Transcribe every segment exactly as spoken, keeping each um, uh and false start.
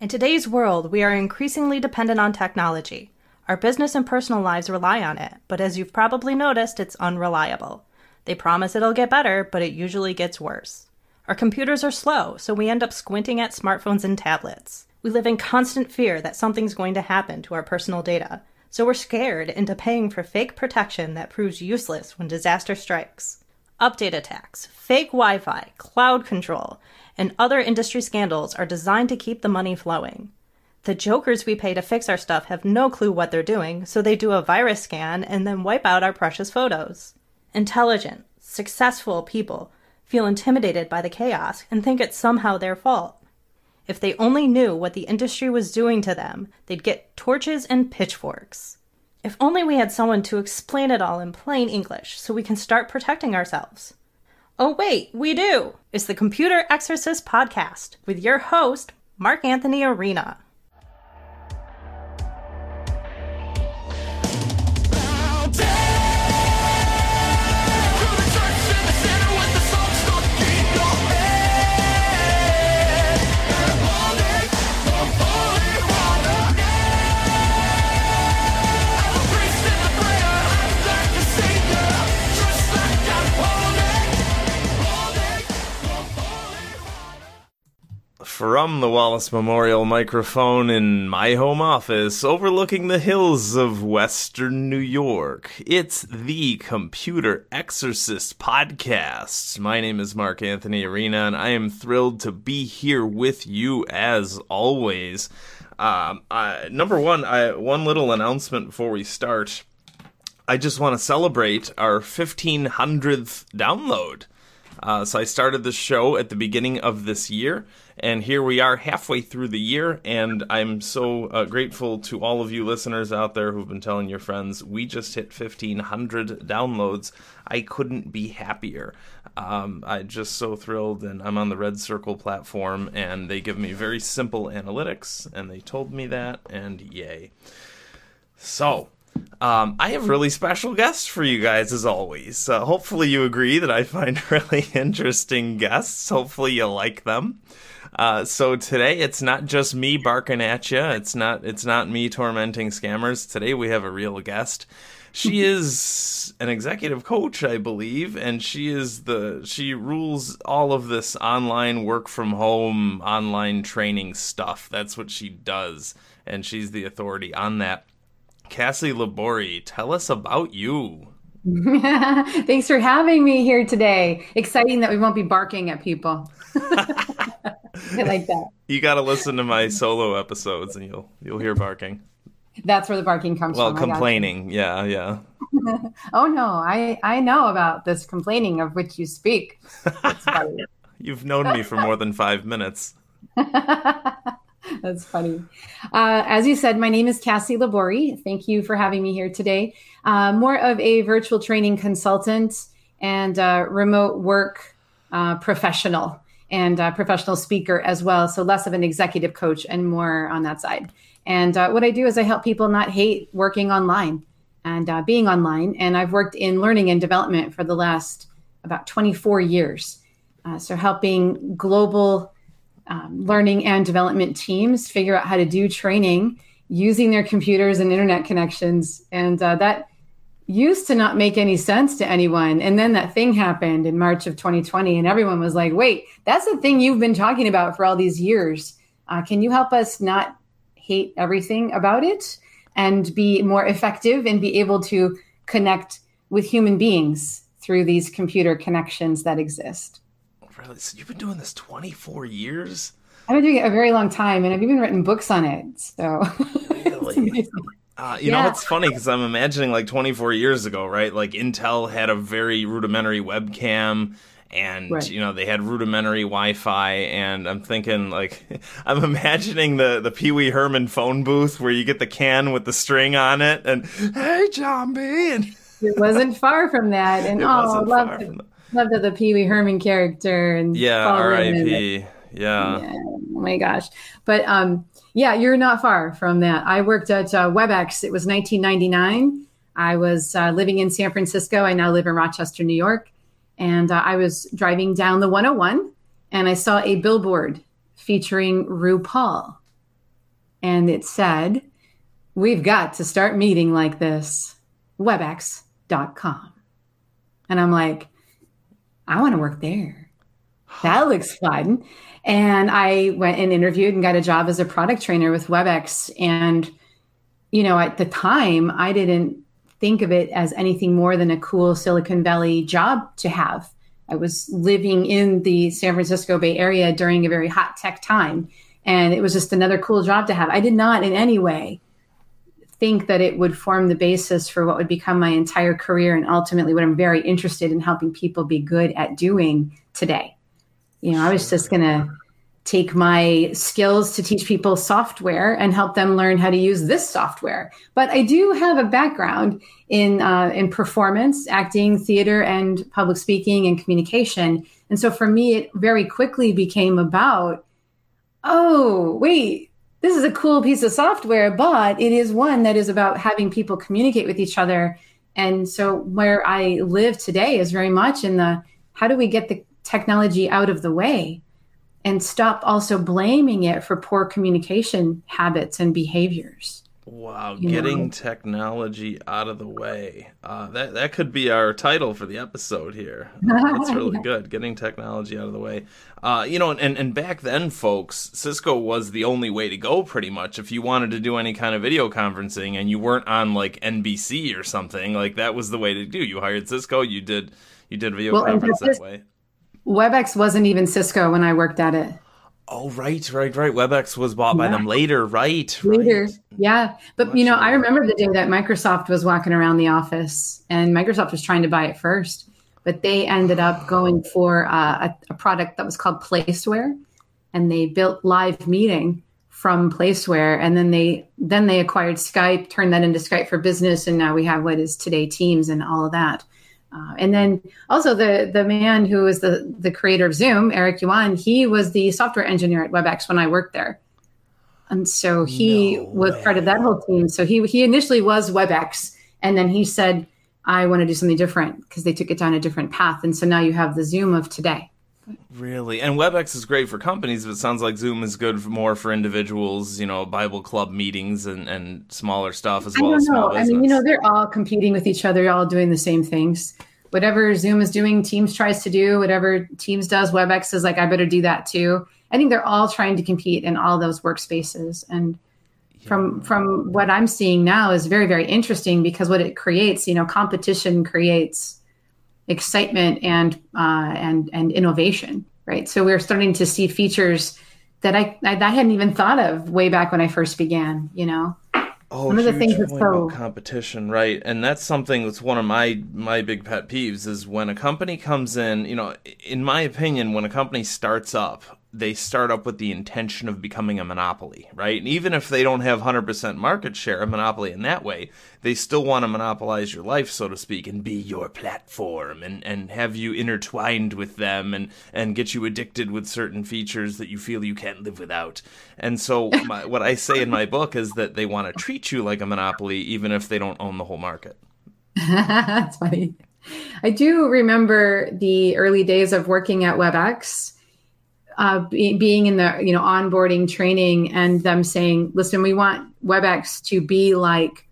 In today's world, we are increasingly dependent on technology. Our business and personal lives rely on it, but as you've probably noticed, it's unreliable. They promise it'll get better, but it usually gets worse. Our computers are slow, so we end up squinting at smartphones and tablets. We live in constant fear that something's going to happen to our personal data, so we're scared into paying for fake protection that proves useless when disaster strikes. Update attacks, fake Wi-Fi, cloud control, and other industry scandals are designed to keep the money flowing. The jokers we pay to fix our stuff have no clue what they're doing, so they do a virus scan and then wipe out our precious photos. Intelligent, successful people feel intimidated by the chaos and think it's somehow their fault. If they only knew what the industry was doing to them, they'd get torches and pitchforks. If only we had someone to explain it all in plain English so we can start protecting ourselves. Oh wait, we do! It's the Computer Exorcist podcast with your host, Mark Anthony Arena. From the Wallace Memorial microphone in my home office, overlooking the hills of Western New York, it's the Computer Exorcist podcast. My name is Mark Anthony Arena, and I am thrilled to be here with you as always. Um, uh, number one, I, one little announcement before we start. I just want to celebrate our fifteen hundredth download. Uh, so I started the show at the beginning of this year, and here we are halfway through the year, and I'm so uh, grateful to all of you listeners out there who've been telling your friends, we just hit fifteen hundred downloads. I couldn't be happier. Um, I'm just so thrilled, and I'm on the Red Circle platform, and they give me very simple analytics, and they told me that, and yay. So... Um, I have really special guests for you guys, as always. Uh, hopefully you agree that I find really interesting guests. Hopefully you like them. Uh, so today, it's not just me barking at you. It's not, it's not me tormenting scammers. Today, we have a real guest. She is an executive coach, I believe, and she is the she rules all of this online work from home, online training stuff. That's what she does, and she's the authority on that. Kassy Laborie, tell us about you. Thanks for having me here today. Exciting that we won't be barking at people. I like that. You got to listen to my solo episodes, and you'll you'll hear barking. That's where the barking comes well, from. Well, complaining, yeah, yeah. Oh no, I I know about this complaining of which you speak. You've known me for more than five minutes. That's funny. Uh, as you said, my name is Kassy Laborie. Thank you for having me here today. Uh, more of a virtual training consultant and uh, remote work uh, professional and uh, professional speaker as well. So less of an executive coach and more on that side. And uh, what I do is I help people not hate working online and uh, being online. And I've worked in learning and development for the last about twenty-four years. Uh, so helping global Um, learning and development teams figure out how to do training using their computers and internet connections. And uh, that used to not make any sense to anyone. And then that thing happened in March of twenty twenty, and everyone was like, wait, that's the thing you've been talking about for all these years. Uh, can you help us not hate everything about it and be more effective and be able to connect with human beings through these computer connections that exist? Really? So you've been doing this twenty-four years? I've been doing it a very long time, and I've even written books on it. So, really? uh, you yeah. know, it's funny because I'm imagining like twenty-four years ago, right? Like Intel had a very rudimentary webcam, and right. you know they had rudimentary Wi-Fi. And I'm thinking, like, I'm imagining the the Pee Wee Herman phone booth where you get the can with the string on it, and hey, John B. And it wasn't far from that, and it oh, I loved it. Loved the Pee Wee Herman character and yeah, R I P Yeah. yeah, oh my gosh! But um, yeah, you're not far from that. I worked at uh, WebEx. It was nineteen ninety-nine. I was uh, living in San Francisco. I now live in Rochester, New York, and uh, I was driving down the one oh one, and I saw a billboard featuring RuPaul, and it said, we've got to start meeting like this, webex dot com. And I'm like, I want to work there. That looks fun. And I went and interviewed and got a job as a product trainer with WebEx. And, you know, at the time, I didn't think of it as anything more than a cool Silicon Valley job to have. I was living in the San Francisco Bay Area during a very hot tech time, and it was just another cool job to have. I did not in any way think that it would form the basis for what would become my entire career and ultimately what I'm very interested in helping people be good at doing today. You know, I was just going to take my skills to teach people software and help them learn how to use this software. But I do have a background in uh, in performance, acting, theater, and public speaking and communication. And so for me, it very quickly became about, oh, wait, this is a cool piece of software, but it is one that is about having people communicate with each other. And so where I live today is very much in the, how do we get the technology out of the way? And stop also blaming it for poor communication habits and behaviors. Wow, you getting know? technology out of the way. Uh, that that could be our title for the episode here. Uh, that's really good, getting technology out of the way. Uh, you know, and, and back then, folks, Cisco was the only way to go pretty much. If you wanted to do any kind of video conferencing and you weren't on like N B C or something, like that was the way to do. You hired Cisco, you did you did video well, conference that way. WebEx wasn't even Cisco when I worked at it. Oh, right, right, right. WebEx was bought yeah. by them later, right? Later, right. yeah. But, Much you know, later. I remember the day that Microsoft was walking around the office, and Microsoft was trying to buy it first, but they ended up going for uh, a, a product that was called Placeware, and they built live meeting from Placeware, and then they then they acquired Skype, turned that into Skype for Business, and now we have what is today Teams and all of that. Uh, and then also the the man who is the, the creator of Zoom, Eric Yuan, he was the software engineer at WebEx when I worked there. And so he no was way. part of that whole team. So he he initially was WebEx. And then he said, I want to do something different because they took it down a different path. And so now you have the Zoom of today. Really? And WebEx is great for companies, but it sounds like Zoom is good for more for individuals, you know, Bible club meetings and, and smaller stuff as I well don't as small know. business. I mean, you know, they're all competing with each other, all doing the same things. Whatever Zoom is doing, Teams tries to do. Whatever Teams does, WebEx is like, I better do that too. I think they're all trying to compete in all those workspaces. And yeah. from from what I'm seeing now is very, very interesting because what it creates, you know, competition creates excitement and uh, and and innovation, right? So we're starting to see features that I, I I hadn't even thought of way back when I first began. You know, oh, one of the things that's so competition, right? And that's something that's one of my my big pet peeves is when a company comes in. You know, in my opinion, when a company starts up, they start up with the intention of becoming a monopoly, right? And even if they don't have one hundred percent market share, a monopoly in that way, they still want to monopolize your life, so to speak, and be your platform and, and have you intertwined with them and, and get you addicted with certain features that you feel you can't live without. And so my, what I say in my book is that they want to treat you like a monopoly, even if they don't own the whole market. That's funny. I do remember the early days of working at WebEx. Uh, be, being in the, you know, onboarding training and them saying, listen, we want WebEx to be like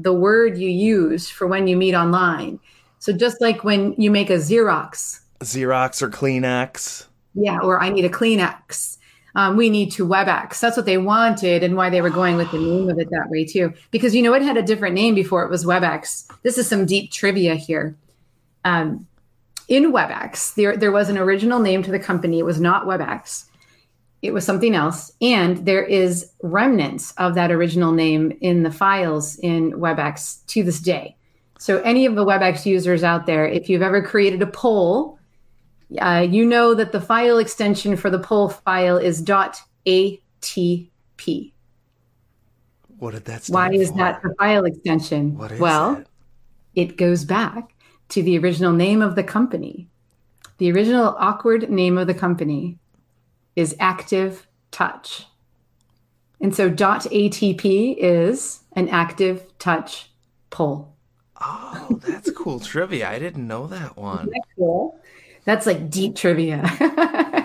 the word you use for when you meet online. So just like when you make a Xerox. Xerox or Kleenex. Yeah, or I need a Kleenex. Um, we need to WebEx. That's what they wanted and why they were going with the name of it that way too. Because, you know, it had a different name before it was WebEx. This is some deep trivia here. Um In WebEx, there there was an original name to the company. It was not WebEx. It was something else. And there is remnants of that original name in the files in WebEx to this day. So any of the WebEx users out there, if you've ever created a poll, uh, you know that the file extension for the poll file is .atp. What did that stand Why for? Is that the file extension? What is well, that? It goes back to the original name of the company. The original awkward name of the company is Active Touch. And so .atp is an Active Touch poll. Oh, that's cool trivia. I didn't know that one. Isn't that cool? That's like deep trivia.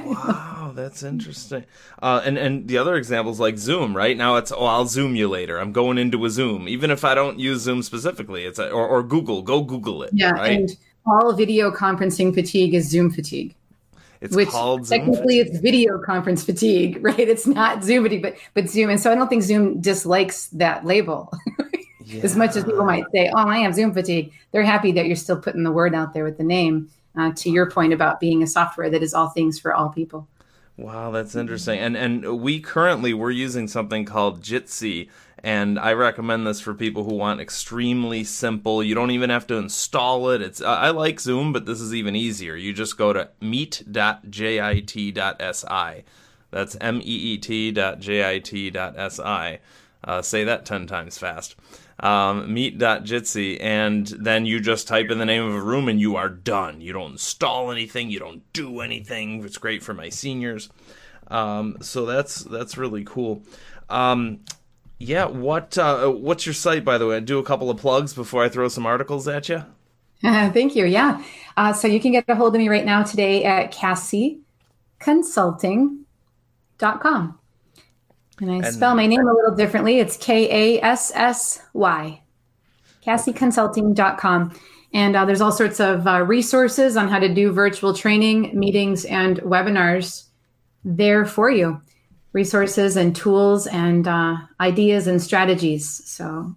Wow, that's interesting. Uh, and, and the other examples like Zoom, right? Now it's, oh, I'll Zoom you later. I'm going into a Zoom. Even if I don't use Zoom specifically, it's a, or, or Google, go Google it. Yeah, right? And all video conferencing fatigue is Zoom fatigue. It's which called Zoom technically fatigue. It's video conference fatigue, right? It's not Zoom fatigue, but, but Zoom. And so I don't think Zoom dislikes that label. Yeah. As much as people might say, oh, I have Zoom fatigue. They're happy that you're still putting the word out there with the name. Uh, to your point about being a software that is all things for all people. Wow, that's interesting. And and we currently, we're using something called Jitsi, and I recommend this for people who want extremely simple. You don't even have to install it. It's I like Zoom, but this is even easier. You just go to meet dot jit dot s i. That's M E E T dot J I T dot S I. Uh, say that ten times fast. Um, meet.jitsi, and then you just type in the name of a room and you are done. You don't install anything. You don't do anything. It's great for my seniors. Um, so that's that's really cool. Um, yeah, what uh, what's your site, by the way? I do a couple of plugs before I throw some articles at you. Uh, thank you. Yeah. Uh, so you can get a hold of me right now today at kassy consulting dot com. And I and spell my name a little differently. It's K A S S Y, kassy consulting dot com. And uh, there's all sorts of uh, resources on how to do virtual training, meetings, and webinars there for you. Resources and tools and uh, ideas and strategies. So,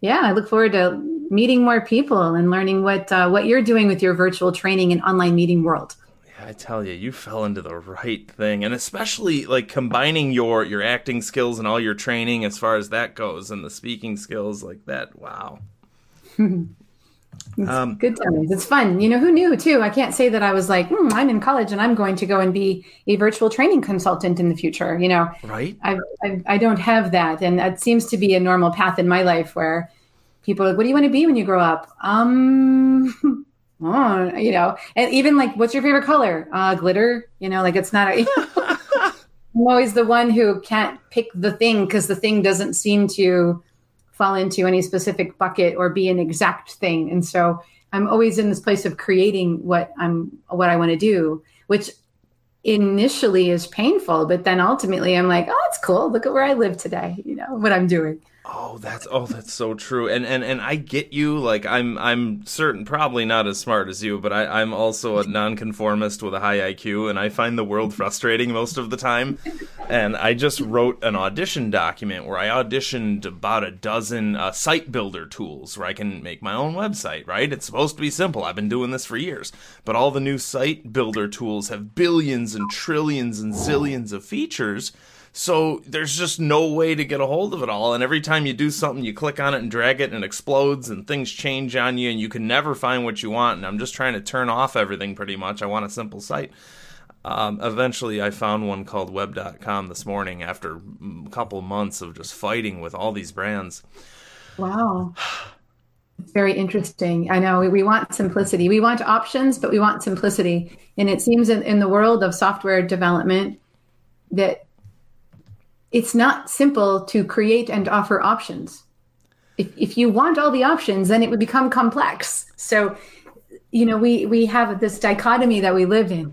yeah, I look forward to meeting more people and learning what uh, what you're doing with your virtual training and online meeting world. I tell you, you fell into the right thing, and especially like combining your, your acting skills and all your training as far as that goes, and the speaking skills like that. Wow. It's um, good times. It's fun. You know, who knew too? I can't say that I was like, mm, I'm in college and I'm going to go and be a virtual training consultant in the future. You know, right? I, I, I don't have that. And that seems to be a normal path in my life where people are like, what do you want to be when you grow up? Um... Oh, you know, and even like, what's your favorite color? Uh, glitter, you know, like it's not, a, I'm always the one who can't pick the thing because the thing doesn't seem to fall into any specific bucket or be an exact thing. And so I'm always in this place of creating what I'm, what I want to do, which initially is painful, but then ultimately I'm like, oh, it's cool. Look at where I live today. You know, what I'm doing. Oh, that's oh, that's so true. And and and I get you. Like I'm I'm certain, probably not as smart as you, but I, I'm also a nonconformist with a high I Q, and I find the world frustrating most of the time. And I just wrote an audition document where I auditioned about a dozen uh, site builder tools where I can make my own website. Right? It's supposed to be simple. I've been doing this for years, but all the new site builder tools have billions and trillions and zillions of features. So there's just no way to get a hold of it all. And every time you do something, you click on it and drag it and it explodes and things change on you and you can never find what you want. And I'm just trying to turn off everything pretty much. I want a simple site. Um, eventually, I found one called web dot com this morning after a couple months of just fighting with all these brands. Wow. It's very interesting. I know we, we want simplicity. We want options, but we want simplicity. And it seems in, in the world of software development that it's not simple to create and offer options. If, if you want all the options, then it would become complex. So, you know, we, we have this dichotomy that we live in.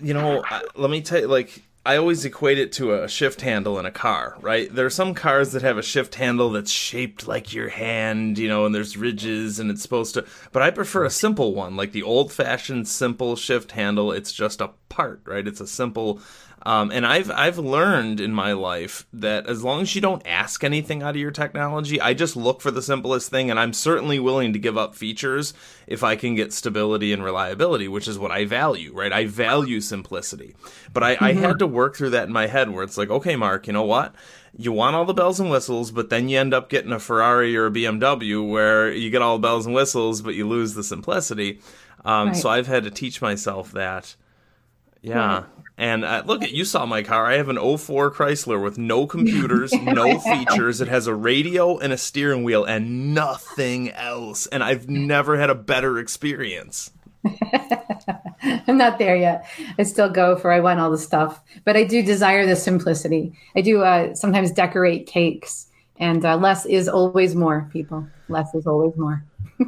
You know, let me tell you, like, I always equate it to a shift handle in a car, right? There are some cars that have a shift handle that's shaped like your hand, you know, and there's ridges and it's supposed to, but I prefer a simple one, like the old fashioned simple shift handle. It's just a part, right? It's a simple, Um, and I've I've learned in my life that as long as you don't ask anything out of your technology, I just look for the simplest thing, and I'm certainly willing to give up features if I can get stability and reliability, which is what I value, right? I value simplicity. But I, mm-hmm. I had to work through that in my head where it's like, okay, Mark, you know what? You want all the bells and whistles, but then you end up getting a Ferrari or a B M W where you get all the bells and whistles, but you lose the simplicity. Um, right. So I've had to teach myself that. Yeah. Right. And uh, look, at you saw my car. I have an oh four Chrysler with no computers, no features. It has a radio and a steering wheel and nothing else. And I've never had a better experience. I'm not there yet. I still go for I want all the stuff. But I do desire the simplicity. I do uh, sometimes decorate cakes. And uh, less is always more, people. Less is always more.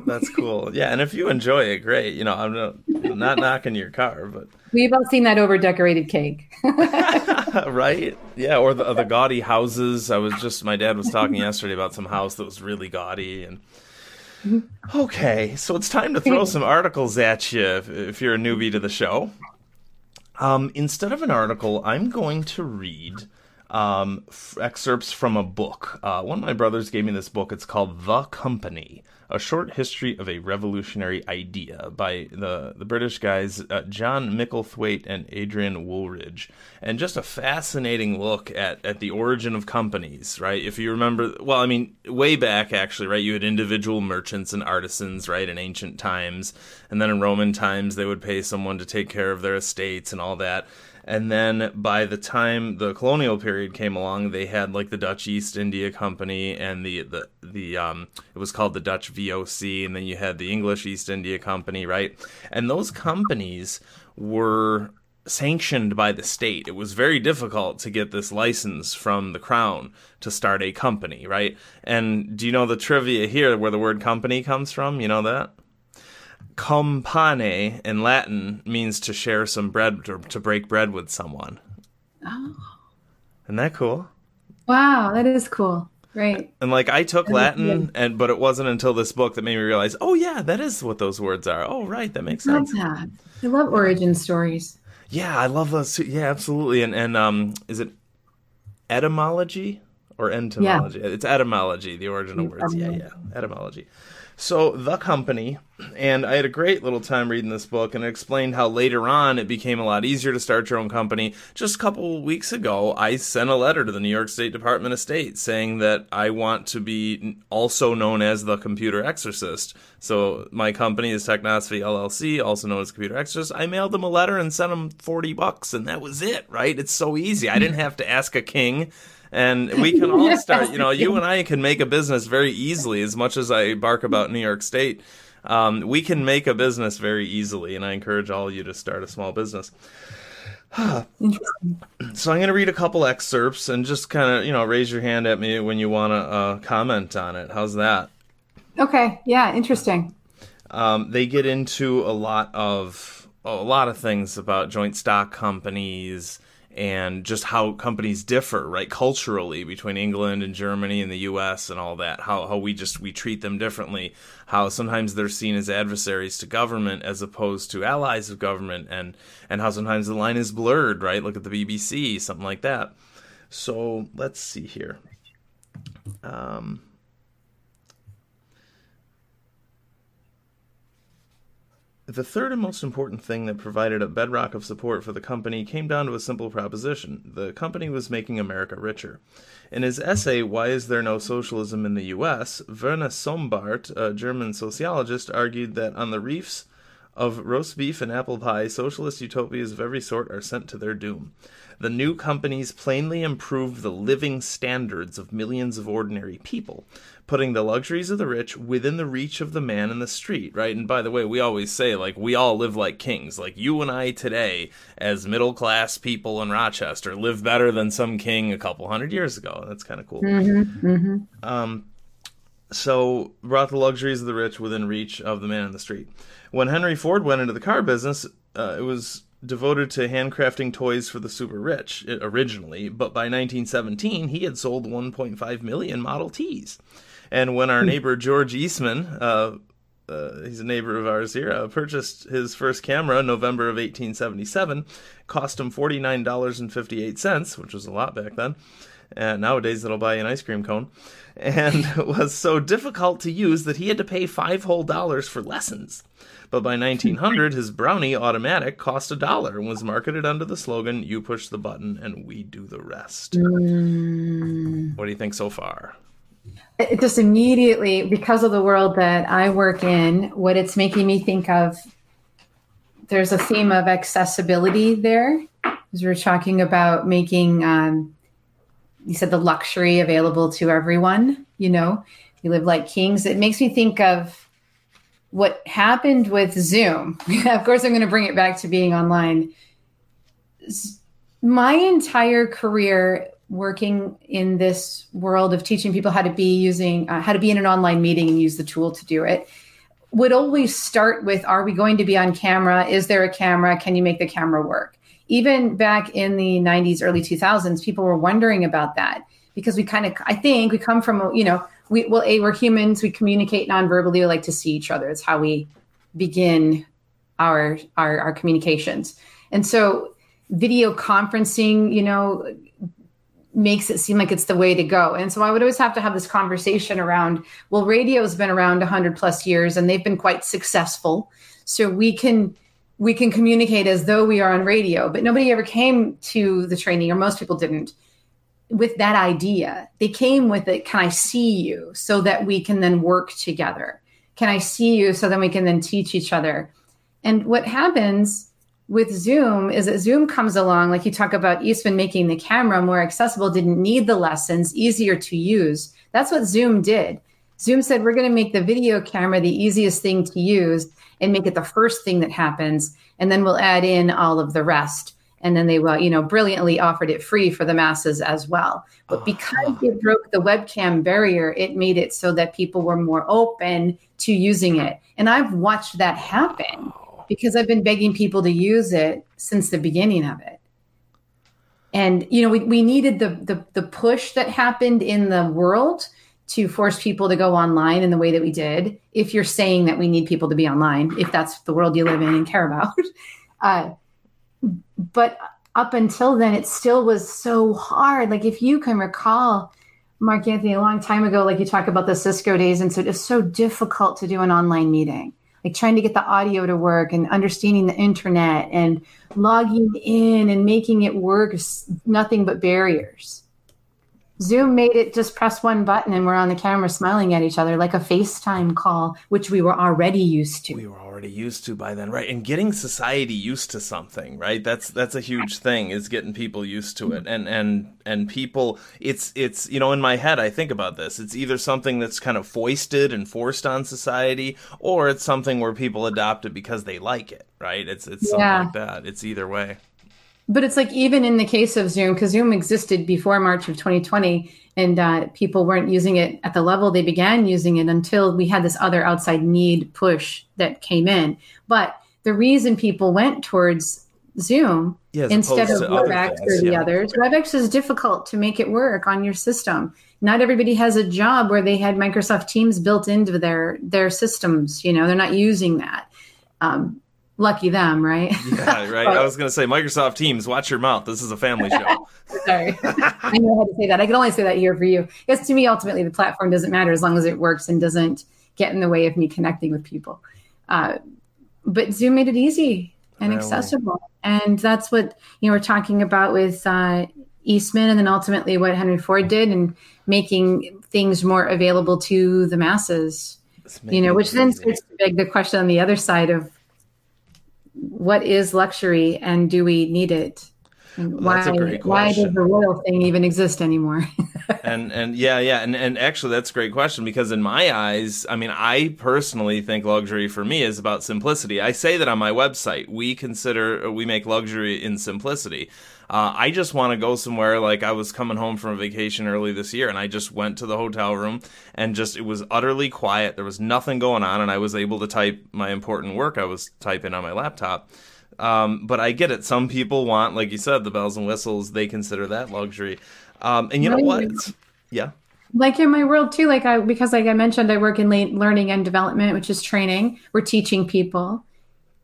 That's cool. Yeah, and if you enjoy it, great. You know, I'm not, I'm not knocking your car, but we've all seen that over-decorated cake, right? Yeah, or the the gaudy houses. I was just my dad was talking yesterday about some house that was really gaudy, and okay, so it's time to throw some articles at you if, if you're a newbie to the show. Um, instead of an article, I'm going to read. Um, f- excerpts from a book. Uh, one of my brothers gave me this book. It's called The Company, A Short History of a Revolutionary Idea by the, the British guys, uh, John Micklethwaite and Adrian Woolridge. And just a fascinating look at, at the origin of companies, right? If you remember, well, I mean, way back actually, right? You had individual merchants and artisans, right? In ancient times. And then in Roman times, they would pay someone to take care of their estates and all that. And then by the time the colonial period came along, they had like the Dutch East India Company and the, the, the um it was called the Dutch V O C. And then you had the English East India Company, right? And those companies were sanctioned by the state. It was very difficult to get this license from the crown to start a company, right? And do you know the trivia here where the word company comes from? You know that? Compane in Latin means to share some bread or to break bread with someone. Oh. Isn't that cool? Wow, that is cool. Right. And like I took Latin and but it wasn't until this book that made me realize, oh yeah, that is what those words are. Oh right, that makes I love sense. That. I love origin stories. Yeah, I love those too. Yeah, absolutely. And and um is it etymology or entomology? Yeah. It's etymology, the origin of words. Yeah, yeah. Etymology. So, The Company, and I had a great little time reading this book, and it explained how later on it became a lot easier to start your own company. Just a couple weeks ago, I sent a letter to the New York State Department of State saying that I want to be also known as the Computer Exorcist. So, my company is Technosophy L L C, also known as Computer Exorcist. I mailed them a letter and sent them forty bucks, and that was it, right? It's so easy. I didn't have to ask a king. And we can all start, you know, you and I can make a business very easily. As much as I bark about New York State, um, we can make a business very easily. And I encourage all of you to start a small business. So I'm going to read a couple excerpts and just kind of, you know, raise your hand at me when you want to uh, comment on it. How's that? Okay. Yeah. Interesting. Um, they get into a lot of, oh, a lot of things about joint stock companies, and just how companies differ, right, culturally between England and Germany and the U S and all that, how how we just we treat them differently, how sometimes they're seen as adversaries to government as opposed to allies of government, and, and how sometimes the line is blurred, right? Look at the B B C, something like that. So let's see here. Um, The third and most important thing that provided a bedrock of support for the company came down to a simple proposition. The company was making America richer. In his essay, Why Is There No Socialism in the U S, Werner Sombart, a German sociologist, argued that on the reefs of roast beef and apple pie, socialist utopias of every sort are sent to their doom. The new companies plainly improved the living standards of millions of ordinary people, putting the luxuries of the rich within the reach of the man in the street, right? And by the way, we always say, like, we all live like kings. Like, you and I today, as middle-class people in Rochester, live better than some king a couple hundred years ago. That's kind of cool. Mm-hmm, mm-hmm. Um, so, brought the luxuries of the rich within reach of the man in the street. When Henry Ford went into the car business, uh, it was devoted to handcrafting toys for the super rich originally, but by nineteen seventeen, he had sold one point five million Model Ts. And when our neighbor George Eastman, uh, uh, he's a neighbor of ours here, uh, purchased his first camera in November of eighteen seventy-seven, cost him forty-nine dollars and fifty-eight cents, which was a lot back then. And nowadays, it'll buy you an ice cream cone. And it was so difficult to use that he had to pay five whole dollars for lessons. But by nineteen hundred, his Brownie automatic cost a dollar and was marketed under the slogan, "You push the button and we do the rest." Mm. What do you think so far? It just immediately, because of the world that I work in, what it's making me think of, there's a theme of accessibility there. As we're talking about making... Um, you said the luxury available to everyone, you know, you live like kings. It makes me think of what happened with Zoom. Of course, I'm going to bring it back to being online. My entire career working in this world of teaching people how to be using, uh, how to be in an online meeting and use the tool to do it would always start with, are we going to be on camera? Is there a camera? Can you make the camera work? Even back in the nineties, early two thousands, people were wondering about that because we kind of, I think we come from, you know, we well, A, we're humans, we communicate non-verbally, we like to see each other. It's how we begin our, our, our communications. And so video conferencing, you know, makes it seem like it's the way to go. And so I would always have to have this conversation around, well, radio has been around one hundred plus years and they've been quite successful. So we can we can communicate as though we are on radio, but nobody ever came to the training, or most people didn't, with that idea. They came with it, can I see you so that we can then work together? Can I see you so then we can then teach each other? And what happens with Zoom is that Zoom comes along, like you talk about Eastman making the camera more accessible, didn't need the lessons, easier to use. That's what Zoom did. Zoom said, we're going to make the video camera the easiest thing to use and make it the first thing that happens. And then we'll add in all of the rest. And then they well, you know, brilliantly offered it free for the masses as well. But because it broke the webcam barrier, it made it so that people were more open to using it. And I've watched that happen, because I've been begging people to use it since the beginning of it. And, you know, we, we needed the, the the push that happened in the world to force people to go online in the way that we did. If you're saying that we need people to be online, if that's the world you live in and care about. Uh, but up until then, it still was so hard. Like if you can recall, Mark Anthony, a long time ago, like you talk about the Cisco days, and so it's so difficult to do an online meeting. Like trying to get the audio to work and understanding the internet and logging in and making it work is nothing but barriers. Zoom made it just press one button and we're on the camera smiling at each other like a FaceTime call, which we were already used to. We were already used to by then, right? And getting society used to something, right? That's that's a huge thing, is getting people used to it. And and and people, it's it's you know, in my head I think about this. It's either something that's kind of foisted and forced on society, or it's something where people adopt it because they like it, right? It's it's something yeah. like that. It's either way. But it's like, even in the case of Zoom, because Zoom existed before March of twenty twenty, and uh, people weren't using it at the level they began using it until we had this other outside need push that came in. But the reason people went towards Zoom yeah, instead of WebEx or the yeah. others, WebEx is difficult to make it work on your system. Not everybody has a job where they had Microsoft Teams built into their, their systems. You know, they're not using that. Um, Lucky them, right? Yeah, right. but, I was going to say, Microsoft Teams, watch your mouth. This is a family show. Sorry. I know how to say that. I can only say that here for you. Because to me, ultimately, the platform doesn't matter as long as it works and doesn't get in the way of me connecting with people. Uh, but Zoom made it easy and really accessible. And that's what, you know, we're talking about with uh, Eastman, and then ultimately what Henry Ford did in making things more available to the masses, you know, which then starts to beg the question on the other side of, what is luxury and do we need it? And well, why, why does the royal thing even exist anymore? and and yeah, yeah. And, and actually, that's a great question, because in my eyes, I mean, I personally think luxury for me is about simplicity. I say that on my website. We consider, we make luxury in simplicity. Uh, I just want to go somewhere. Like I was coming home from a vacation early this year, and I just went to the hotel room, and just it was utterly quiet. There was nothing going on, and I was able to type my important work I was typing on my laptop. Um, but I get it. Some people want, like you said, the bells and whistles. They consider that luxury. Um, and you know what? It's, yeah. Like in my world too, like I, because like I mentioned, I work in learning and development, which is training. We're teaching people.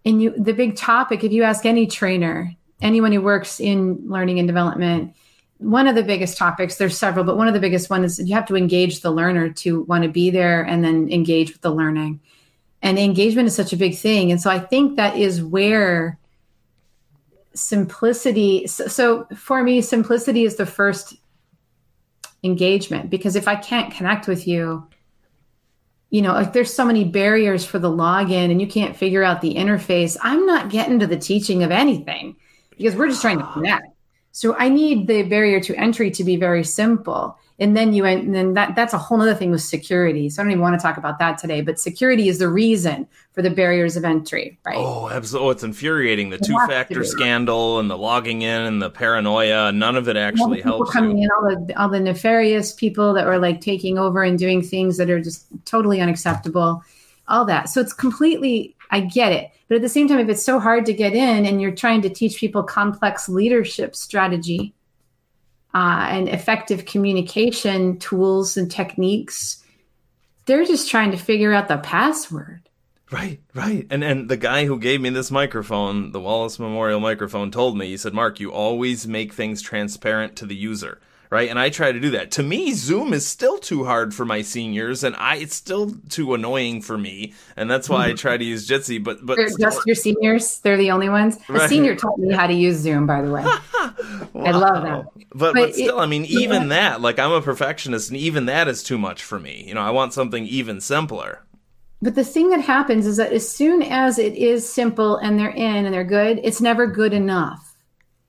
And you, the big topic, if you ask any trainer, anyone who works in learning and development, one of the biggest topics, there's several, but one of the biggest one is you have to engage the learner to want to be there and then engage with the learning. And engagement is such a big thing. And so I think that is where simplicity. So, so for me, simplicity is the first engagement, because if I can't connect with you, you know, like there's so many barriers for the login and you can't figure out the interface. I'm not getting to the teaching of anything because we're just trying to connect. So I need the barrier to entry to be very simple. And then you, and then that, that's a whole other thing with security. So I don't even want to talk about that today, but security is the reason for the barriers of entry, right? Oh, absolutely. Oh, it's infuriating. The two-factor scandal and the logging in and the paranoia, none of it actually helps you. Coming in, all the, all the nefarious people that were like taking over and doing things that are just totally unacceptable. all that. So it's completely, I get it. But at the same time, if it's so hard to get in and you're trying to teach people complex leadership strategy uh, and effective communication tools and techniques, they're just trying to figure out the password. Right, right. And and the guy who gave me this microphone, the Wallace Memorial microphone, told me, he said, Mark, you always make things transparent to the user, right? And I try to do that. To me, Zoom is still too hard for my seniors, and I it's still too annoying for me. And that's why I try to use Jitsi. But, but they're just your seniors, they're the only ones. Right. A senior taught me how to use Zoom, by the way. Wow. I love that. But, but, but still, it, I mean, even yeah. that, like I'm a perfectionist, and even that is too much for me. You know, I want something even simpler. But the thing that happens is that as soon as it is simple and they're in and they're good, it's never good enough.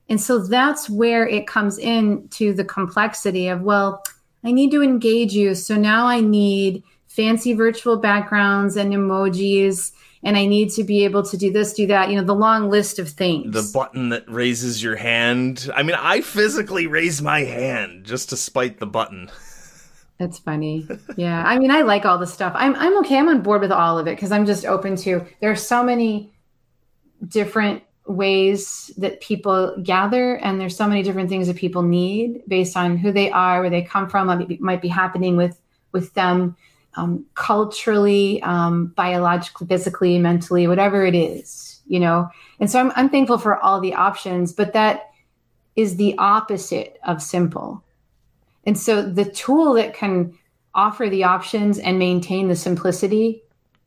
And so that's where it comes in to the complexity of, well, I need to engage you. So now I need fancy virtual backgrounds and emojis, and I need to be able to do this, do that, you know, the long list of things. The button that raises your hand. I mean, I physically raise my hand just to spite the button. That's funny. Yeah. I mean, I like all the stuff. I'm I'm okay. I'm on board with all of it because I'm just open to, there are so many different ways that people gather, and there's so many different things that people need based on who they are, where they come from, what might be happening with, with them um, culturally, um, biologically, physically, mentally, whatever it is, you know? And so I'm I'm thankful for all the options, but that is the opposite of simple. And so the tool that can offer the options and maintain the simplicity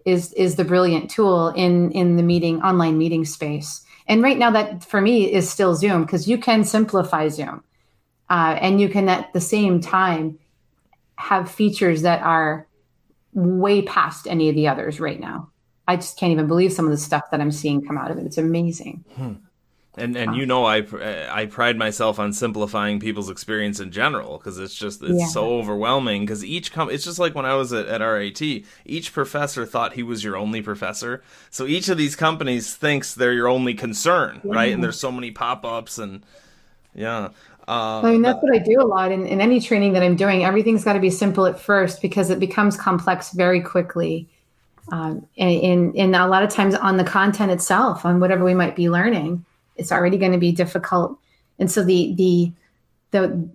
is is the brilliant tool in, in the meeting, online meeting space. And right now that for me is still Zoom, because you can simplify Zoom uh, and you can at the same time have features that are way past any of the others right now. I just can't even believe some of the stuff that I'm seeing come out of it. It's amazing. Hmm. And and you know, I, I pride myself on simplifying people's experience in general, because it's just, it's yeah. so overwhelming, because each, com- it's just like when I was at, at R I T, each professor thought he was your only professor. So each of these companies thinks they're your only concern, yeah. right? And there's so many pop-ups and yeah. Um, I mean, that's what I do a lot in, in any training that I'm doing. Everything's got to be simple at first because it becomes complex very quickly. Um, and, and, and a lot of times on the content itself, on whatever we might be learning. It's already going to be difficult. And so the, the, the,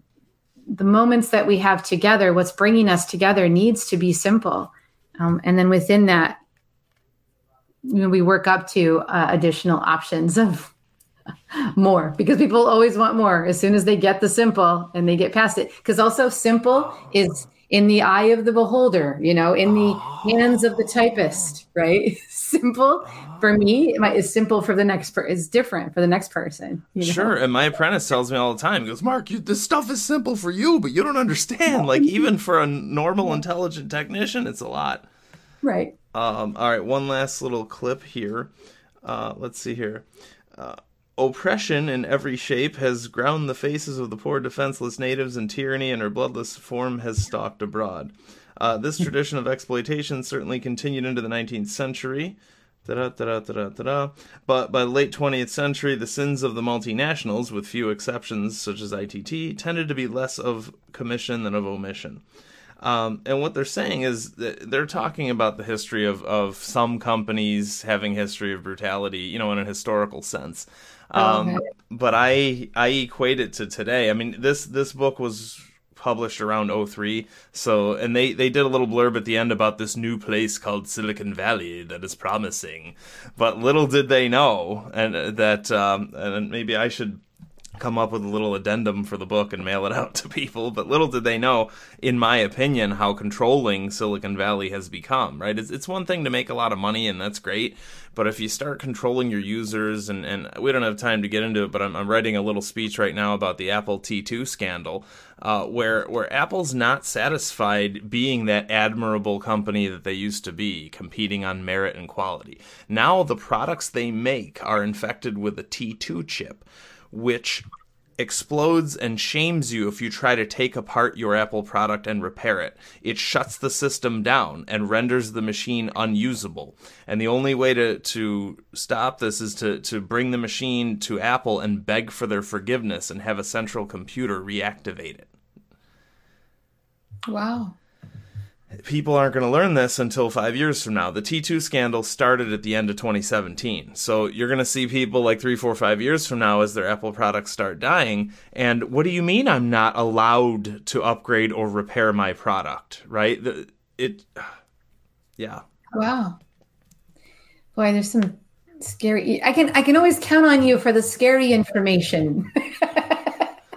the moments that we have together, what's bringing us together needs to be simple. Um, and then within that, you know, we work up to uh, additional options of more, because people always want more as soon as they get the simple and they get past it. Because also simple is in the eye of the beholder, you know, in the hands of the typist, right? Simple for me is simple for the next person, is different for the next person. You know? Sure. And my apprentice tells me all the time, he goes, Mark, you, this stuff is simple for you, but you don't understand. Like even for a normal intelligent technician, it's a lot. Right. Um, all right. One last little clip here. Uh, let's see here. Uh, Oppression in every shape has ground the faces of the poor defenseless natives in tyranny, and her bloodless form has stalked abroad. Uh, this tradition of exploitation certainly continued into the nineteenth century. Da-da, da-da, da-da, da-da. But by the late twentieth century, the sins of the multinationals, with few exceptions such as I T T, tended to be less of commission than of omission. Um, and what they're saying is that they're talking about the history of, of some companies having history of brutality, you know, in a historical sense. Um, okay. But I I equate it to today. I mean, this this book was published around oh three. So, and they, they did a little blurb at the end about this new place called Silicon Valley that is promising. But little did they know, and that um, and maybe I should come up with a little addendum for the book and mail it out to people. But little did they know, in my opinion, how controlling Silicon Valley has become, right? It's, it's one thing to make a lot of money, and that's great. But if you start controlling your users, and, and we don't have time to get into it, but I'm, I'm writing a little speech right now about the Apple T two scandal, uh, where where Apple's not satisfied being that admirable company that they used to be, competing on merit and quality. Now the products they make are infected with a T two chip, which explodes and shames you if you try to take apart your Apple product and repair it. It shuts the system down and renders the machine unusable. And the only way to, to stop this is to, to bring the machine to Apple and beg for their forgiveness and have a central computer reactivate it. Wow. people aren't going to learn this until five years from now. The T two scandal started at the end of twenty seventeen. So you're going to see people like three, four, five years from now as their Apple products start dying. And what do you mean I'm not allowed to upgrade or repair my product, right? It, yeah. Wow. Boy, there's some scary. I can I can always count on you for the scary information.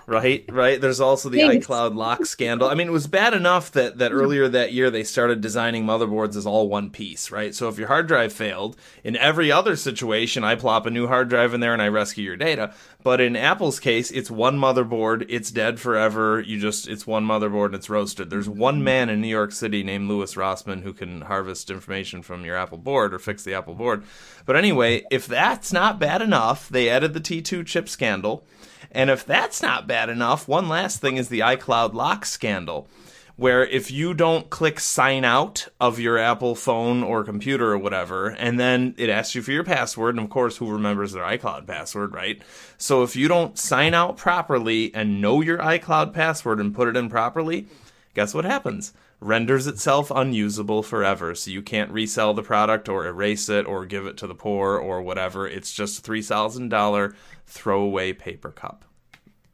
Right, right. There's also the Thanks. iCloud lock scandal. I mean, it was bad enough that, that earlier that year they started designing motherboards as all one piece, right? So if your hard drive failed, in every other situation, I plop a new hard drive in there and I rescue your data. But in Apple's case, it's one motherboard, it's dead forever, you just, it's one motherboard and it's roasted. There's one man in New York City named Louis Rossman who can harvest information from your Apple board or fix the Apple board. But anyway, if that's not bad enough, they added the T two chip scandal. And if that's not bad enough, one last thing is the iCloud lock scandal, where if you don't click sign out of your Apple phone or computer or whatever, and then it asks you for your password, and of course, who remembers their iCloud password, right? So if you don't sign out properly and know your iCloud password and put it in properly, guess what happens? Renders itself unusable forever, so you can't resell the product or erase it or give it to the poor or whatever. It's just a three thousand dollars throwaway paper cup.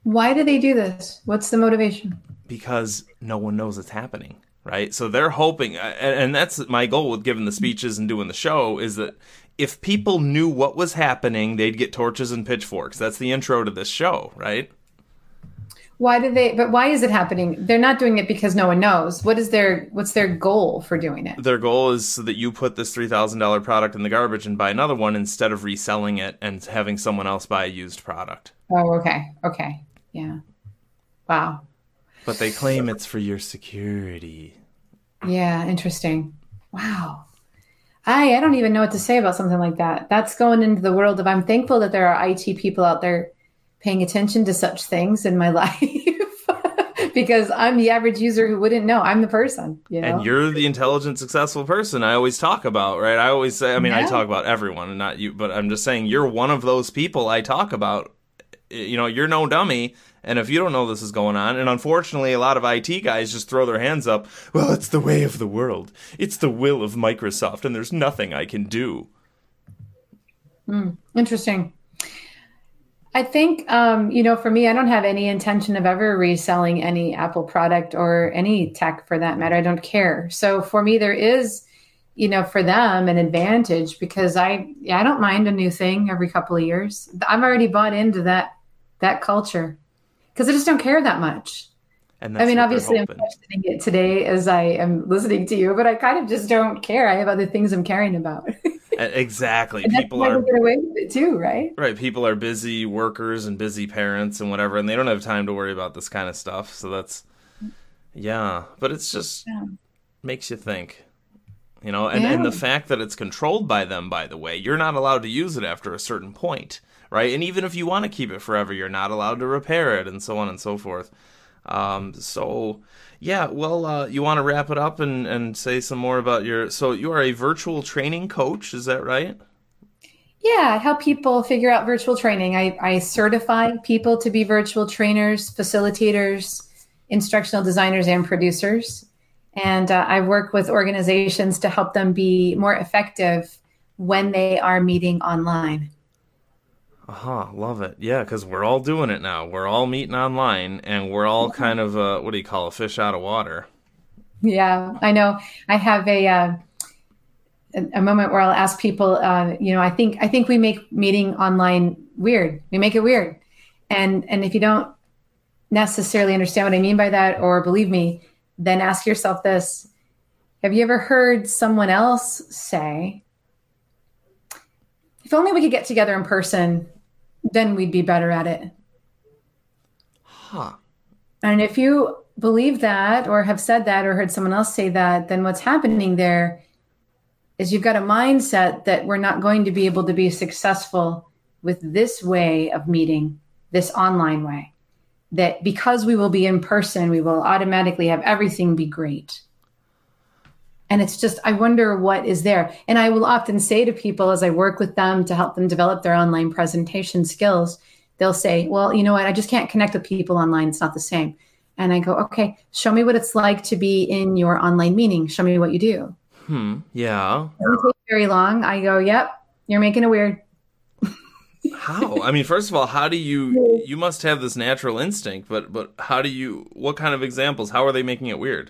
Why do they do this? What's the motivation? Because no one knows it's happening, right? So they're hoping, and that's my goal with giving the speeches and doing the show, is that if people knew what was happening, they'd get torches and pitchforks. That's the intro to this show, right? Why do they, but why is it happening? They're not doing it because no one knows. What is their, what's their goal for doing it? Their goal is so that you put this three thousand dollars product in the garbage and buy another one instead of reselling it and having someone else buy a used product. Oh, okay. Okay. Yeah. Wow. But they claim it's for your security. Yeah. Interesting. Wow. I, I don't even know what to say about something like that. That's going into the world of, I'm thankful that there are I T people out there paying attention to such things in my life because I'm the average user who wouldn't know. I'm the person, you know? And you're the intelligent, successful person I always talk about, right? I always say, I mean, yeah. I talk about everyone and not you, but I'm just saying you're one of those people I talk about. You know, you're no dummy. And if you don't know this is going on, and unfortunately, a lot of I T guys just throw their hands up. Well, it's the way of the world. It's the will of Microsoft and there's nothing I can do. Mm, interesting. I think, um, you know, for me, I don't have any intention of ever reselling any Apple product or any tech for that matter. I don't care. So for me, there is, you know, for them an advantage because I, I don't mind a new thing every couple of years. I've already bought into that, that culture because I just don't care that much. And that's I mean, obviously I'm questioning it today as I am listening to you, but I kind of just don't care. I have other things I'm caring about. Exactly. And people are get away with it too, right? Right. People are busy workers and busy parents and whatever, and they don't have time to worry about this kind of stuff. So that's, yeah. But it's just yeah. makes you think, you know. And, yeah. and the fact that it's controlled by them, by the way, you're not allowed to use it after a certain point, right? And even if you want to keep it forever, you're not allowed to repair it, and so on and so forth. Um, so yeah, well, uh, you want to wrap it up and, and say some more about your, so you are a virtual training coach. Is that right? Yeah. I help people figure out virtual training. I, I certify people to be virtual trainers, facilitators, instructional designers, and producers. And uh, I work with organizations to help them be more effective when they are meeting online. Aha, uh-huh, love it. Yeah, because we're all doing it now. We're all meeting online, and we're all kind of, uh, what do you call it, fish out of water. Yeah, I know. I have a uh, a moment where I'll ask people, uh, you know, I think I think we make meeting online weird. We make it weird. And and if you don't necessarily understand what I mean by that or believe me, then ask yourself this. Have you ever heard someone else say, if only we could get together in person, then we'd be better at it. Huh. And if you believe that or have said that or heard someone else say that, then what's happening there is you've got a mindset that we're not going to be able to be successful with this way of meeting, this online way, that because we will be in person, we will automatically have everything be great. And it's just, I wonder what is there. And I will often say to people as I work with them to help them develop their online presentation skills, they'll say, well, you know what? I just can't connect with people online. It's not the same. and I go, okay, show me what it's like to be in your online meeting. Show me what you do. Hmm. Yeah. It doesn't take very long. I go, yep, you're making it weird. How? I mean, first of all, how do you, you must have this natural instinct, but, but how do you, what kind of examples, how are they making it weird?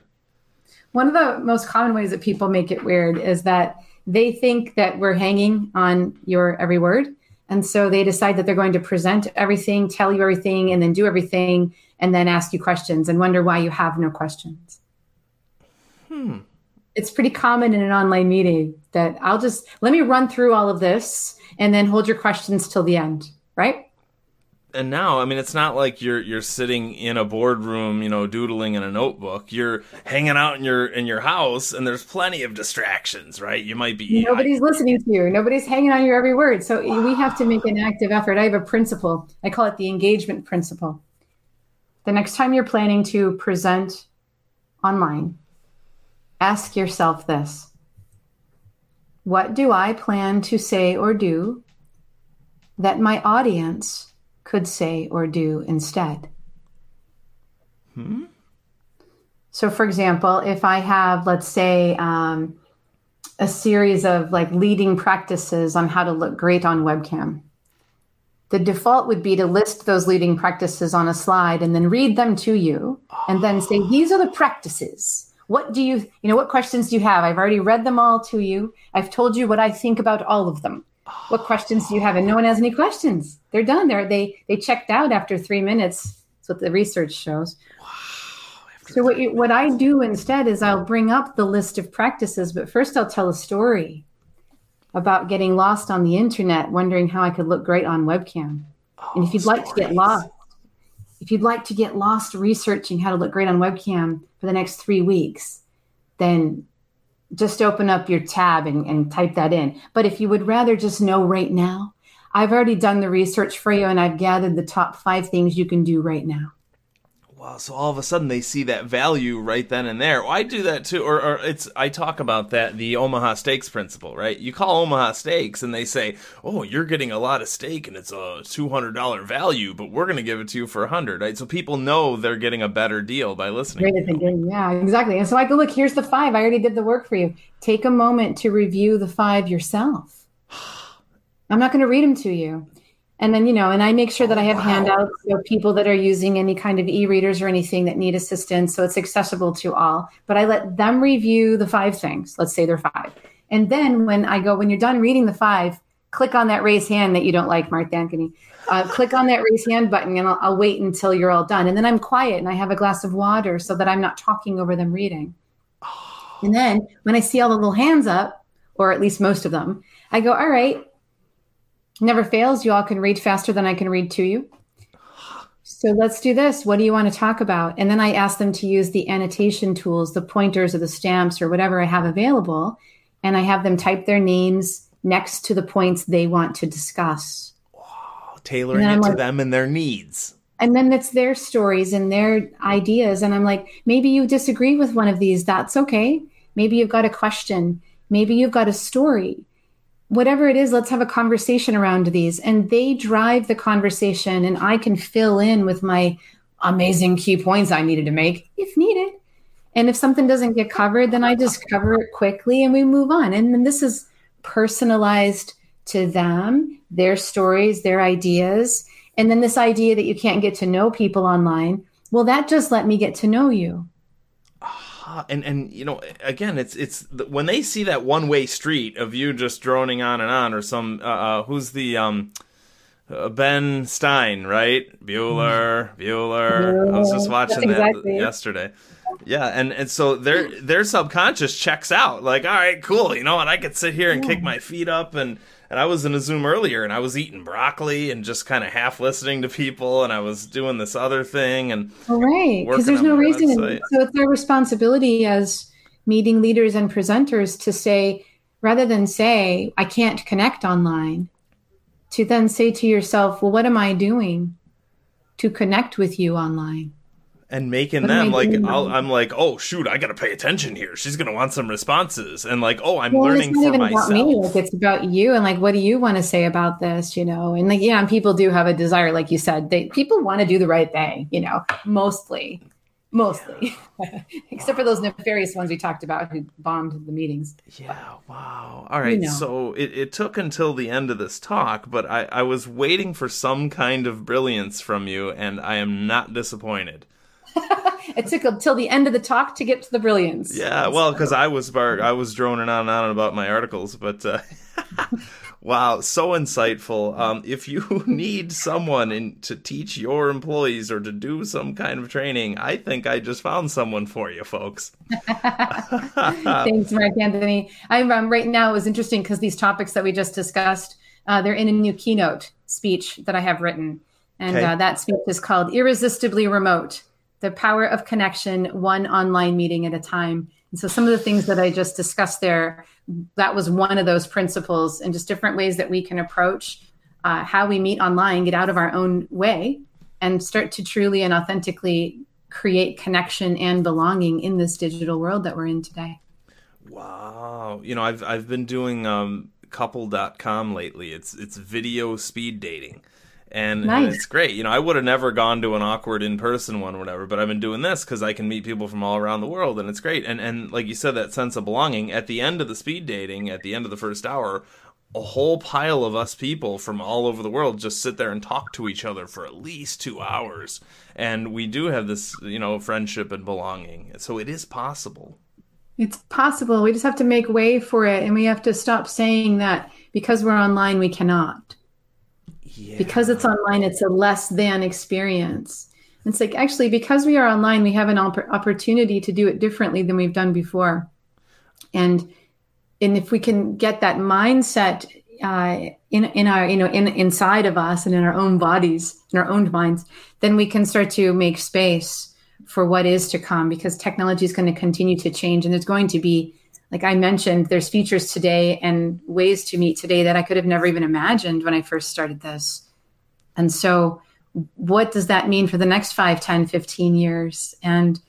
One of the most common ways that people make it weird is that they think that we're hanging on your every word. And so they decide that they're going to present everything, tell you everything, and then do everything, and then ask you questions and wonder why you have no questions. Hmm. It's pretty common in an online meeting that I'll just, let me run through all of this and then hold your questions till the end, right? And now, I mean, it's not like you're you're sitting in a boardroom, you know, doodling in a notebook. You're hanging out in your in your house, and there's plenty of distractions, right? You might be nobody's I, listening to you. Nobody's hanging on your every word. So wow. We have to make an active effort. I have a principle. I call it the engagement principle. The next time you're planning to present online, ask yourself this: what do I plan to say or do that my audience could say or do instead? Hmm. So for example, if I have, let's say, um, a series of like leading practices on how to look great on webcam, the default would be to list those leading practices on a slide and then read them to you and then say, these are the practices. What do you, you know, what questions do you have? I've already read them all to you. I've told you what I think about all of them. What questions do you have? And no one has any questions. They're done. They're, they they checked out after three minutes. That's what the research shows. Wow. So what you, what I do instead is I'll bring up the list of practices, but first I'll tell a story about getting lost on the internet, wondering how I could look great on webcam. Oh, and if you'd stories. like to get lost, if you'd like to get lost researching how to look great on webcam for the next three weeks, then just open up your tab and, and type that in. But if you would rather just know right now, I've already done the research for you and I've gathered the top five things you can do right now. Wow. So all of a sudden they see that value right then and there. Well, I do that too. Or, or it's, I talk about that, the Omaha Steaks principle, right? You call Omaha Steaks and they say, oh, you're getting a lot of steak and it's a two hundred dollars value, but we're going to give it to you for a hundred, right? So people know they're getting a better deal by listening. Right, yeah, exactly. And so I go, look, here's the five. I already did the work for you. Take a moment to review the five yourself. I'm not going to read them to you. And then, you know, and I make sure that I have wow. handouts for people that are using any kind of e-readers or anything that need assistance. So it's accessible to all. But I let them review the five things. Let's say they're five. And then when I go, when you're done reading the five, click on that raise hand that you don't like, Mark Anthony. Uh, click on that raise hand button and I'll, I'll wait until you're all done. And then I'm quiet and I have a glass of water so that I'm not talking over them reading. Oh. And then when I see all the little hands up, or at least most of them, I go, all right. Never fails. You all can read faster than I can read to you. So let's do this. What do you want to talk about? And then I ask them to use the annotation tools, the pointers or the stamps or whatever I have available. And I have them type their names next to the points they want to discuss. Wow, tailoring it to like, them and their needs. And then it's their stories and their ideas. And I'm like, maybe you disagree with one of these. That's okay. Maybe you've got a question. Maybe you've got a story. Whatever it is, let's have a conversation around these. And they drive the conversation and I can fill in with my amazing key points I needed to make if needed. And if something doesn't get covered, then I just cover it quickly and we move on. And then this is personalized to them, their stories, their ideas. And then this idea that you can't get to know people online, well, that just let me get to know you. And, and you know, again, it's it's when they see that one-way street of you just droning on and on, or some, uh, uh, who's the, um, uh, Ben Stein, right? Bueller, Bueller. I was just watching exactly. that yesterday. Yeah, and, and so their their subconscious checks out. Like, all right, cool, you know, and I could sit here and yeah. kick my feet up. And, and I was in a Zoom earlier, and I was eating broccoli and just kind of half listening to people, and I was doing this other thing. And all right, because there's no reason. Website. So it's their responsibility as meeting leaders and presenters to say, rather than say, I can't connect online, to then say to yourself, well, what am I doing to connect with you online? And making what them like, I'll, I'm like, oh, shoot, I got to pay attention here. She's going to want some responses. And like, oh, I'm well, learning for myself. It's not even about me. Like, it's about you. And like, what do you want to say about this? You know, and like, yeah, and people do have a desire. Like you said, they people want to do the right thing, you know, mostly. mostly, yeah. Except wow. for those nefarious ones we talked about who bombed the meetings. Yeah, wow. All right, you know. So it, it took until the end of this talk, but I, I was waiting for some kind of brilliance from you, and I am not disappointed. It took until the end of the talk to get to the brilliance. Yeah, well, because I was I was droning on and on about my articles, but... Uh, Wow, so insightful. Um, if you need someone in, to teach your employees or to do some kind of training, I think I just found someone for you, folks. Thanks, Mark Anthony. I'm um, right now. It was interesting because these topics that we just discussed, uh, they're in a new keynote speech that I have written, and okay. uh, that speech is called "Irresistibly Remote: The Power of Connection, One Online Meeting at a Time." And so some of the things that I just discussed there, that was one of those principles, and just different ways that we can approach uh, how we meet online, get out of our own way, and start to truly and authentically create connection and belonging in this digital world that we're in today. Wow. You know, I've I've been doing um, couple dot com lately. It's it's video speed dating. And, nice. And it's great. You know, I would have never gone to an awkward in-person one or whatever, but I've been doing this because I can meet people from all around the world, and it's great. And and like you said, that sense of belonging. At the end of the speed dating, at the end of the first hour, a whole pile of us people from all over the world just sit there and talk to each other for at least two hours. And we do have this, you know, friendship and belonging. So it is possible. It's possible. We just have to make way for it. And we have to stop saying that because we're online, we cannot. Yeah. Because it's online, it's a less than experience. It's like, actually, because we are online, we have an op- opportunity to do it differently than we've done before. And and if we can get that mindset uh, in in our you know in inside of us and in our own bodies, in our own minds, then we can start to make space for what is to come. Because technology is going to continue to change, and there's going to be, like I mentioned, there's features today and ways to meet today that I could have never even imagined when I first started this. And so what does that mean for the next five, ten, fifteen years? And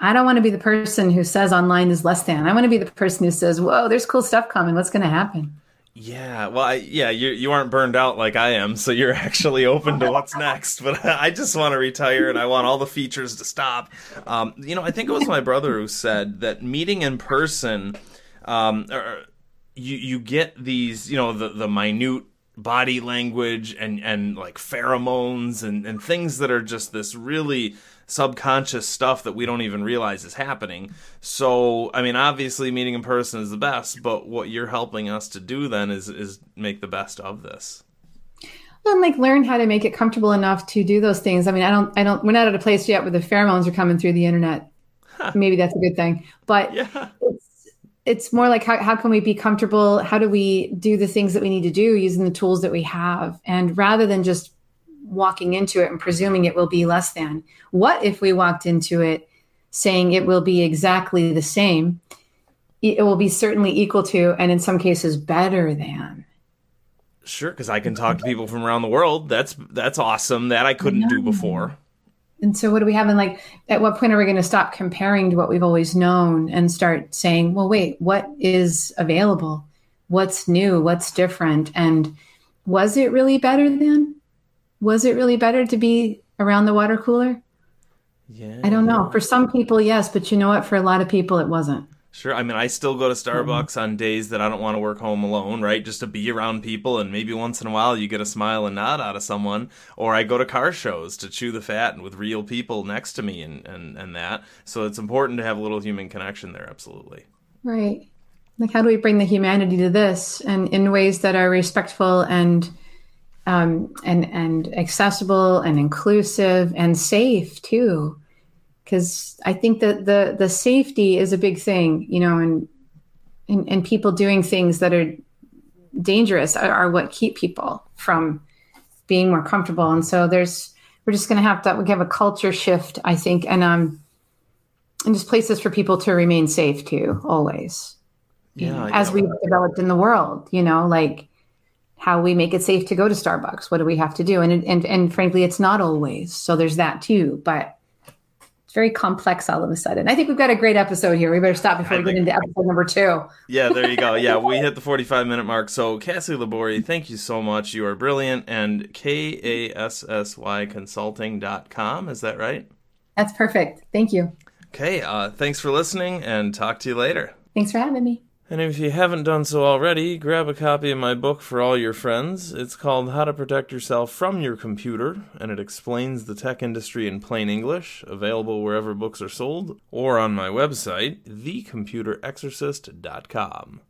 I don't want to be the person who says online is less than. I want to be the person who says, whoa, there's cool stuff coming. What's going to happen? Yeah, well, I, yeah, you you aren't burned out like I am, so you're actually open to what's next. But I just want to retire, and I want all the features to stop. Um, you know, I think it was my brother who said that meeting in person, um, or you you get these, you know, the the minute body language and and like pheromones and and things that are just this really subconscious stuff that we don't even realize is happening. So, I mean, obviously meeting in person is the best, but what you're helping us to do then is is make the best of this. Well, and like learn how to make it comfortable enough to do those things. I mean, I don't, I don't, we're not at a place yet where the pheromones are coming through the internet. Huh. Maybe that's a good thing, but yeah. it's, it's more like how, how can we be comfortable? How do we do the things that we need to do using the tools that we have? And rather than just walking into it and presuming it will be less than. What if we walked into it saying it will be exactly the same? It will be certainly equal to, and in some cases better than. Sure, because I can talk to people from around the world. That's that's awesome. That I couldn't I do before. And so what do we have? And like, at what point are we going to stop comparing to what we've always known and start saying, well, wait, what is available? What's new? What's different? And was it really better than? Was it really better to be around the water cooler? Yeah, I don't know. For some people, yes, but you know what? For a lot of people, it wasn't. Sure. I mean, I still go to Starbucks mm-hmm. on days that I don't want to work home alone, right? Just to be around people, and maybe once in a while you get a smile and nod out of someone. Or I go to car shows to chew the fat and with real people next to me and, and, and that. So it's important to have a little human connection there, absolutely. Right. Like, how do we bring the humanity to this and in ways that are respectful and Um, and, and accessible and inclusive and safe too? Because I think that the, the safety is a big thing, you know, and, and, and people doing things that are dangerous are, are what keep people from being more comfortable. And so there's, we're just going to have to we have a culture shift, I think, and, um, and just places for people to remain safe too, always, yeah, you know, as we've developed in the world, you know, like, how we make it safe to go to Starbucks. What do we have to do? And, and, and frankly, it's not always. So there's that too, but it's very complex all of a sudden. I think we've got a great episode here. We better stop before I we think... get into episode number two. Yeah, there you go. Yeah, we hit the forty-five minute mark. So Kassy Laborie, thank you so much. You are brilliant. And K A S S Y consulting dot com. Is that right? That's perfect. Thank you. Okay. Uh, thanks for listening, and talk to you later. Thanks for having me. And if you haven't done so already, grab a copy of my book for all your friends. It's called How to Protect Yourself from Your Computer, and it explains the tech industry in plain English, available wherever books are sold, or on my website, the computer exorcist dot com.